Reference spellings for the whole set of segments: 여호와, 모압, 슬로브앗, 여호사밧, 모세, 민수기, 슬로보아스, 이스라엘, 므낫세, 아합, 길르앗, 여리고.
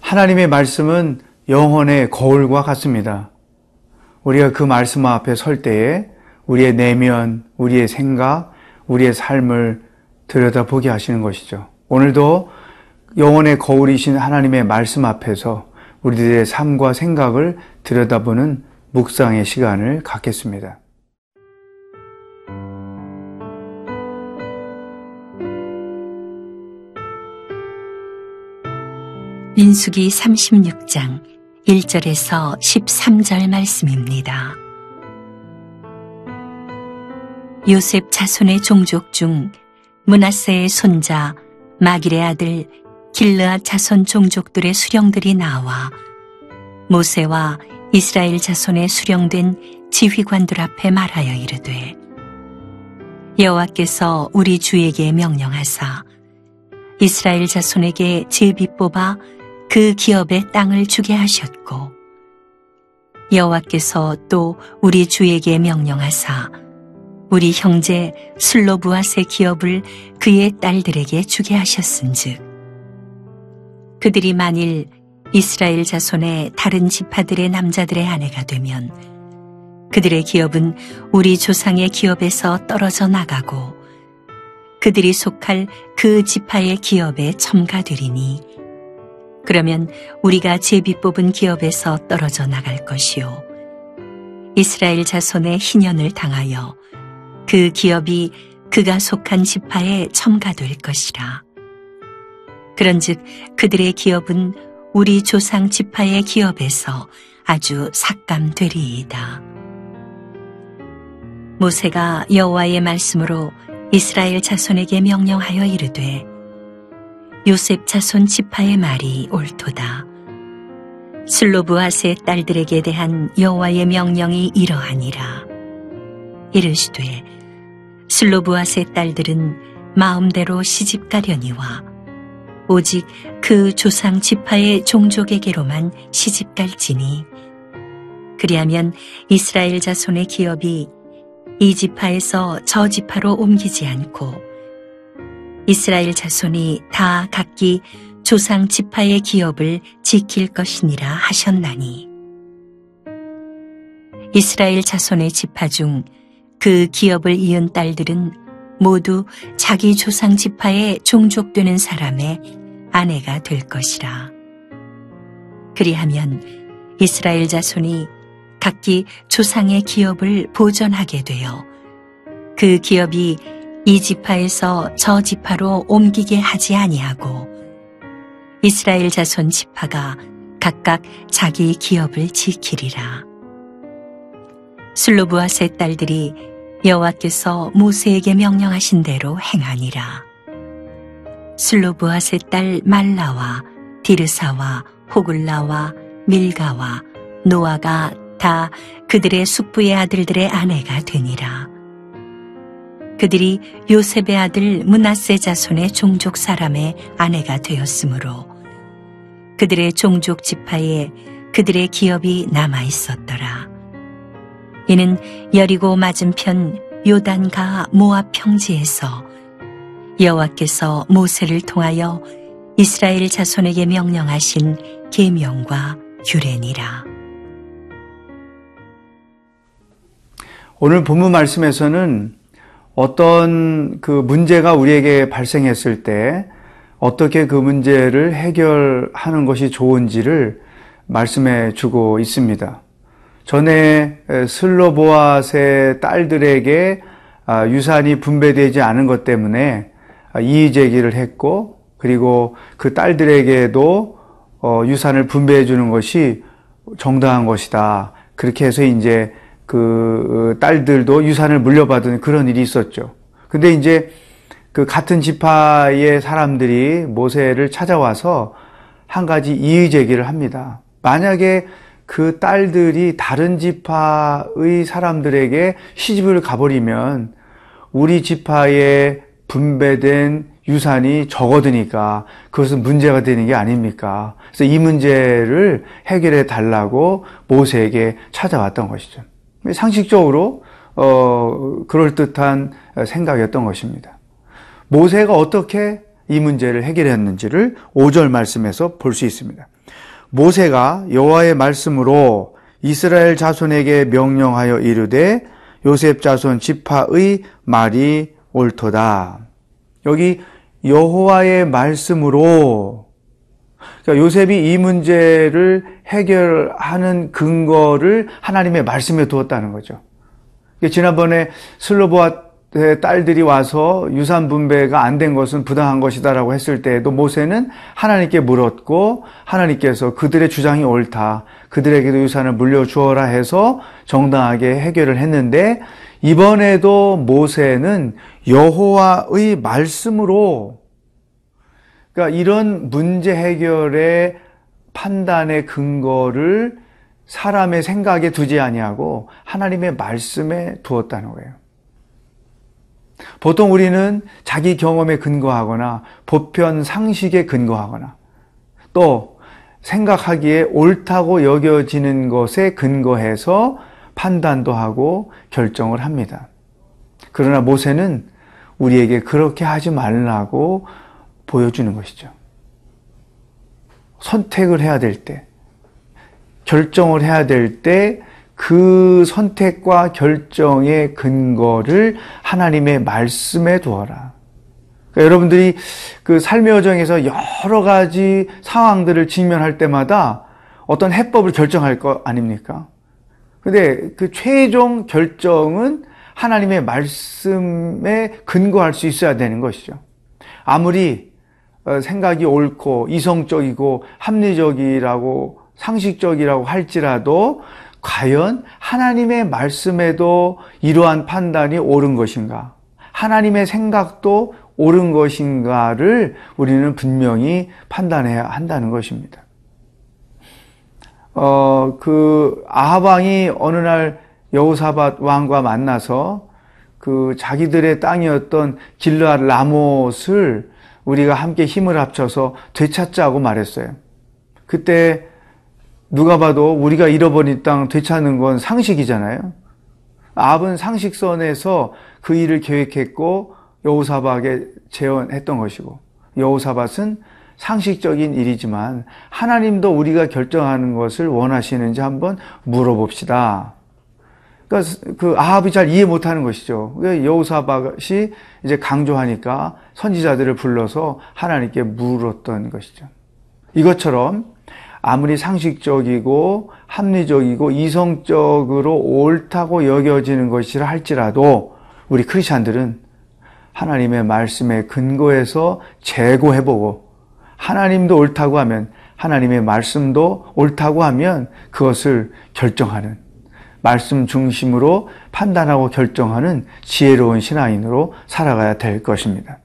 하나님의 말씀은 영혼의 거울과 같습니다. 우리가 그 말씀 앞에 설 때에 우리의 내면, 우리의 생각, 우리의 삶을 들여다보게 하시는 것이죠. 오늘도 영혼의 거울이신 하나님의 말씀 앞에서 우리들의 삶과 생각을 들여다보는 묵상의 시간을 갖겠습니다. 민수기 36장 1절에서 13절 말씀입니다. 요셉 자손의 종족 중 므낫세의 손자 마길의 아들 길르앗 자손 종족들의 수령들이 나와 모세와 이스라엘 자손에 수령된 지휘관들 앞에 말하여 이르되, 여호와께서 우리 주에게 명령하사 이스라엘 자손에게 제비 뽑아 그 기업의 땅을 주게 하셨고, 여호와께서 또 우리 주에게 명령하사 우리 형제 슬로브앗의 기업을 그의 딸들에게 주게 하셨은즉, 그들이 만일 이스라엘 자손의 다른 지파들의 남자들의 아내가 되면 그들의 기업은 우리 조상의 기업에서 떨어져 나가고 그들이 속할 그 지파의 기업에 첨가되리니, 그러면 우리가 제비 뽑은 기업에서 떨어져 나갈 것이요 이스라엘 자손의 희년을 당하여 그 기업이 그가 속한 지파에 첨가될 것이라. 그런즉 그들의 기업은 우리 조상 지파의 기업에서 아주 삭감되리이다. 모세가 여호와의 말씀으로 이스라엘 자손에게 명령하여 이르되, 요셉 자손 지파의 말이 옳도다. 슬로브앗의 딸들에게 대한 여호와의 명령이 이러하니라. 이르시되, 슬로브앗의 딸들은 마음대로 시집가려니와 오직 그 조상 지파의 종족에게로만 시집갈지니, 그리하면 이스라엘 자손의 기업이 이 지파에서 저 지파로 옮기지 않고 이스라엘 자손이 다 각기 조상 지파의 기업을 지킬 것이니라 하셨나니, 이스라엘 자손의 지파 중 그 기업을 이은 딸들은 모두 자기 조상 지파에 종족되는 사람의 아내가 될 것이라. 그리하면 이스라엘 자손이 각기 조상의 기업을 보전하게 되어 그 기업이 이 지파에서 저 지파로 옮기게 하지 아니하고, 이스라엘 자손 지파가 각각 자기 기업을 지키리라. 슬로브앗의 딸들이 여호와께서 모세에게 명령하신 대로 행하니라. 슬로브앗의 딸 말라와 디르사와 호글라와 밀가와 노아가 다 그들의 숙부의 아들들의 아내가 되니라. 그들이 요셉의 아들 므낫세 자손의 종족 사람의 아내가 되었으므로 그들의 종족 지파에 그들의 기업이 남아 있었더라. 이는 여리고 맞은편 요단가 모압 평지에서 여호와께서 모세를 통하여 이스라엘 자손에게 명령하신 계명과 규례니라. 오늘 본문 말씀에서는 어떤 그 문제가 우리에게 발생했을 때 어떻게 그 문제를 해결하는 것이 좋은지를 말씀해 주고 있습니다. 전에 슬로보아스의 딸들에게 유산이 분배되지 않은 것 때문에 이의 제기를 했고, 그리고 그 딸들에게도 유산을 분배해 주는 것이 정당한 것이다. 그렇게 해서 이제 그 딸들도 유산을 물려받은 그런 일이 있었죠. 근데 이제 그 같은 지파의 사람들이 모세를 찾아와서 한 가지 이의 제기를 합니다. 만약에 그 딸들이 다른 지파의 사람들에게 시집을 가버리면 우리 지파에 분배된 유산이 적어드니까 그것은 문제가 되는 게 아닙니까? 그래서 이 문제를 해결해 달라고 모세에게 찾아왔던 것이죠. 상식적으로 그럴듯한 생각이었던 것입니다. 모세가 어떻게 이 문제를 해결했는지를 5절 말씀에서 볼 수 있습니다. 모세가 여호와의 말씀으로 이스라엘 자손에게 명령하여 이르되 요셉 자손 지파의 말이 옳도다. 여기 여호와의 말씀으로, 그러니까 요셉이 이 문제를 해결하는 근거를 하나님의 말씀에 두었다는 거죠. 지난번에 슬로보아의 딸들이 와서 유산 분배가 안 된 것은 부당한 것이다라고 했을 때에도 모세는 하나님께 물었고 하나님께서 그들의 주장이 옳다, 그들에게도 유산을 물려주어라 해서 정당하게 해결을 했는데, 이번에도 모세는 여호와의 말씀으로, 그러니까 이런 문제 해결의 판단의 근거를 사람의 생각에 두지 아니하고 하나님의 말씀에 두었다는 거예요. 보통 우리는 자기 경험에 근거하거나 보편 상식에 근거하거나 또 생각하기에 옳다고 여겨지는 것에 근거해서 판단도 하고 결정을 합니다. 그러나 모세는 우리에게 그렇게 하지 말라고 보여주는 것이죠. 선택을 해야 될 때, 결정을 해야 될 때 그 선택과 결정의 근거를 하나님의 말씀에 두어라. 그러니까 여러분들이 그 삶의 여정에서 여러 가지 상황들을 직면할 때마다 어떤 해법을 결정할 거 아닙니까? 근데 그 최종 결정은 하나님의 말씀에 근거할 수 있어야 되는 것이죠. 아무리 생각이 옳고 이성적이고 합리적이라고 상식적이라고 할지라도 과연 하나님의 말씀에도 이러한 판단이 옳은 것인가, 하나님의 생각도 옳은 것인가를 우리는 분명히 판단해야 한다는 것입니다. 그 아합 왕이 어느 날 여호사밧 왕과 만나서 그 자기들의 땅이었던 길르앗 라못을 우리가 함께 힘을 합쳐서 되찾자고 말했어요. 그때 누가 봐도 우리가 잃어버린 땅 되찾는 건 상식이잖아요. 아합은 상식선에서 그 일을 계획했고 여호사밧에 제언했던 것이고, 여호사밧은 상식적인 일이지만 하나님도 우리가 결정하는 것을 원하시는지 한번 물어봅시다. 그러니까 그 아합이 잘 이해 못하는 것이죠. 여호사밧이 이제 강조하니까 선지자들을 불러서 하나님께 물었던 것이죠. 이것처럼 아무리 상식적이고 합리적이고 이성적으로 옳다고 여겨지는 것이라 할지라도 우리 크리스찬들은 하나님의 말씀에 근거해서 재고해보고, 하나님도 옳다고 하면, 하나님의 말씀도 옳다고 하면 그것을 결정하는, 말씀 중심으로 판단하고 결정하는 지혜로운 신앙인으로 살아가야 될 것입니다.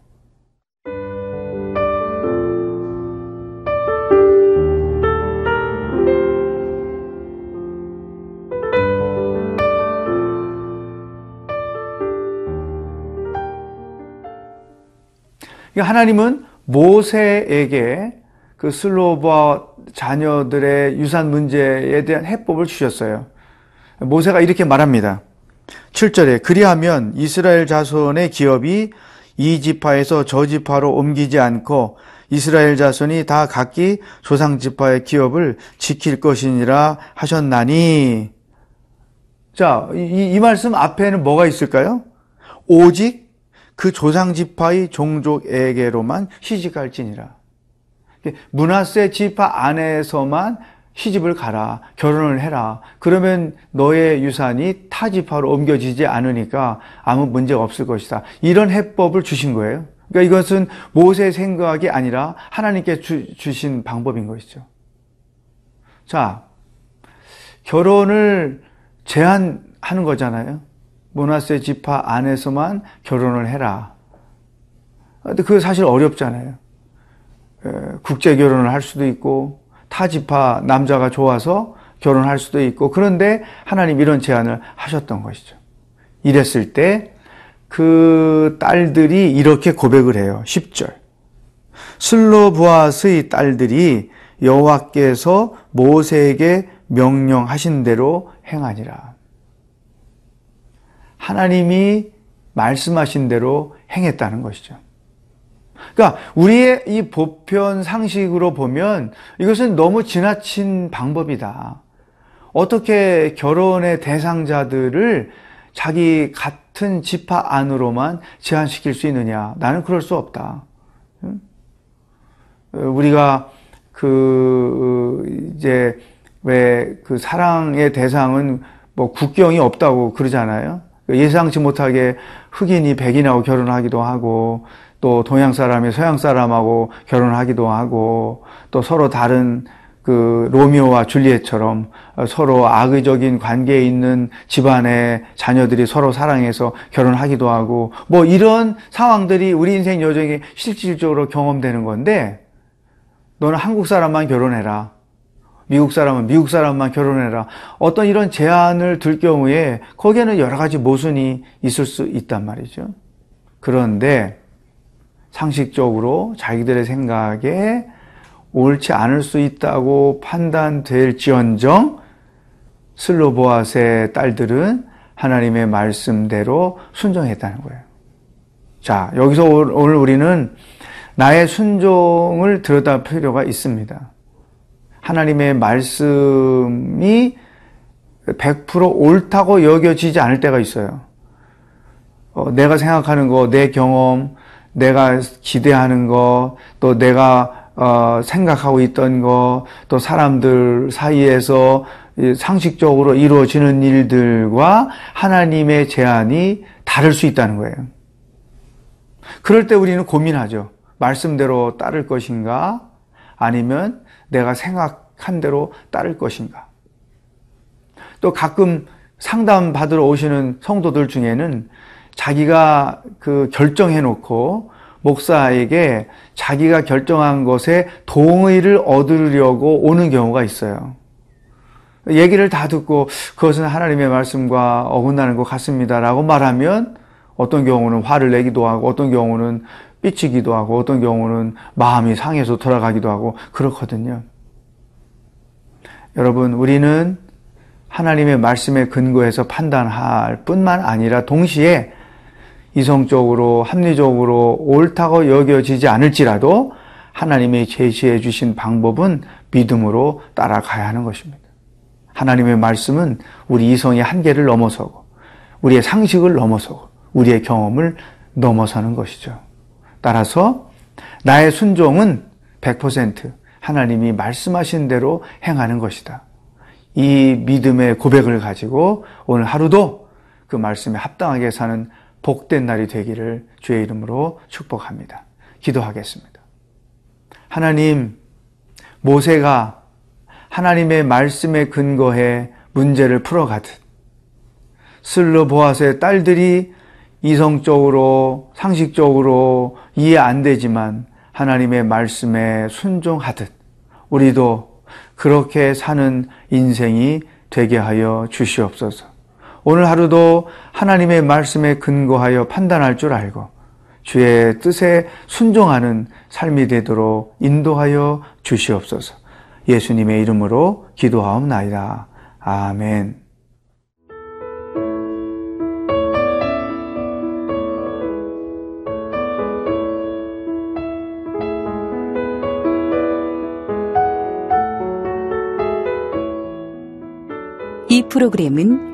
하나님은 모세에게 그 슬로보아 자녀들의 유산 문제에 대한 해법을 주셨어요. 모세가 이렇게 말합니다. 7절에 그리하면 이스라엘 자손의 기업이 이 지파에서 저 지파로 옮기지 않고 이스라엘 자손이 다 각기 조상 지파의 기업을 지킬 것이니라 하셨나니. 자, 이 말씀 앞에는 뭐가 있을까요? 오직 그 조상 지파의 종족에게로만 시집갈지니라. 므낫세 지파 안에서만 시집을 가라, 결혼을 해라. 그러면 너의 유산이 타 지파로 옮겨지지 않으니까 아무 문제 없을 것이다. 이런 해법을 주신 거예요. 그러니까 이것은 모세의 생각이 아니라 하나님께 주신 방법인 것이죠. 자, 결혼을 제한하는 거잖아요. 므낫세 지파 안에서만 결혼을 해라. 근데 그게 사실 어렵잖아요. 국제결혼을 할 수도 있고 타지파 남자가 좋아서 결혼할 수도 있고, 그런데 하나님 이런 제안을 하셨던 것이죠. 이랬을 때 그 딸들이 이렇게 고백을 해요. 10절. 슬로보아스의 딸들이 여호와께서 모세에게 명령하신 대로 행하니라. 하나님이 말씀하신 대로 행했다는 것이죠. 그러니까 우리의 이 보편 상식으로 보면 이것은 너무 지나친 방법이다. 어떻게 결혼의 대상자들을 자기 같은 지파 안으로만 제한시킬 수 있느냐. 나는 그럴 수 없다. 우리가 이제 왜 그 사랑의 대상은 뭐 국경이 없다고 그러잖아요. 예상치 못하게 흑인이 백인하고 결혼하기도 하고, 또 동양 사람이 서양 사람하고 결혼하기도 하고, 또 서로 다른 그 로미오와 줄리엣처럼 서로 악의적인 관계에 있는 집안의 자녀들이 서로 사랑해서 결혼하기도 하고, 뭐 이런 상황들이 우리 인생 여정에 실질적으로 경험되는 건데, 너는 한국 사람만 결혼해라, 미국 사람은 미국 사람만 결혼해라, 어떤 이런 제안을 둘 경우에 거기에는 여러 가지 모순이 있을 수 있단 말이죠. 그런데 상식적으로 자기들의 생각에 옳지 않을 수 있다고 판단될지언정 슬로보아스의 딸들은 하나님의 말씀대로 순종했다는 거예요. 자, 여기서 오늘 우리는 나의 순종을 들여다볼 필요가 있습니다. 하나님의 말씀이 100% 옳다고 여겨지지 않을 때가 있어요. 내가 생각하는 거, 내 경험, 내가 기대하는 거, 또 내가 생각하고 있던 거, 또 사람들 사이에서 상식적으로 이루어지는 일들과 하나님의 제안이 다를 수 있다는 거예요. 그럴 때 우리는 고민하죠. 말씀대로 따를 것인가? 아니면 내가 생각한 대로 따를 것인가? 또 가끔 상담 받으러 오시는 성도들 중에는 자기가 그 결정해놓고 목사에게 자기가 결정한 것에 동의를 얻으려고 오는 경우가 있어요. 얘기를 다 듣고 그것은 하나님의 말씀과 어긋나는 것 같습니다라고 말하면 어떤 경우는 화를 내기도 하고, 어떤 경우는 삐치기도 하고, 어떤 경우는 마음이 상해서 돌아가기도 하고 그렇거든요. 여러분, 우리는 하나님의 말씀에 근거해서 판단할 뿐만 아니라 동시에 이성적으로, 합리적으로 옳다고 여겨지지 않을지라도 하나님이 제시해 주신 방법은 믿음으로 따라가야 하는 것입니다. 하나님의 말씀은 우리 이성의 한계를 넘어서고, 우리의 상식을 넘어서고, 우리의 경험을 넘어서는 것이죠. 따라서 나의 순종은 100% 하나님이 말씀하신 대로 행하는 것이다. 이 믿음의 고백을 가지고 오늘 하루도 그 말씀에 합당하게 사는 복된 날이 되기를 주의 이름으로 축복합니다. 기도하겠습니다. 하나님, 모세가 하나님의 말씀에 근거해 문제를 풀어가듯 슬로보아스의 딸들이 이성적으로, 상식적으로 이해 안 되지만 하나님의 말씀에 순종하듯 우리도 그렇게 사는 인생이 되게 하여 주시옵소서. 오늘 하루도 하나님의 말씀에 근거하여 판단할 줄 알고 주의 뜻에 순종하는 삶이 되도록 인도하여 주시옵소서. 예수님의 이름으로 기도하옵나이다. 아멘. 이 프로그램은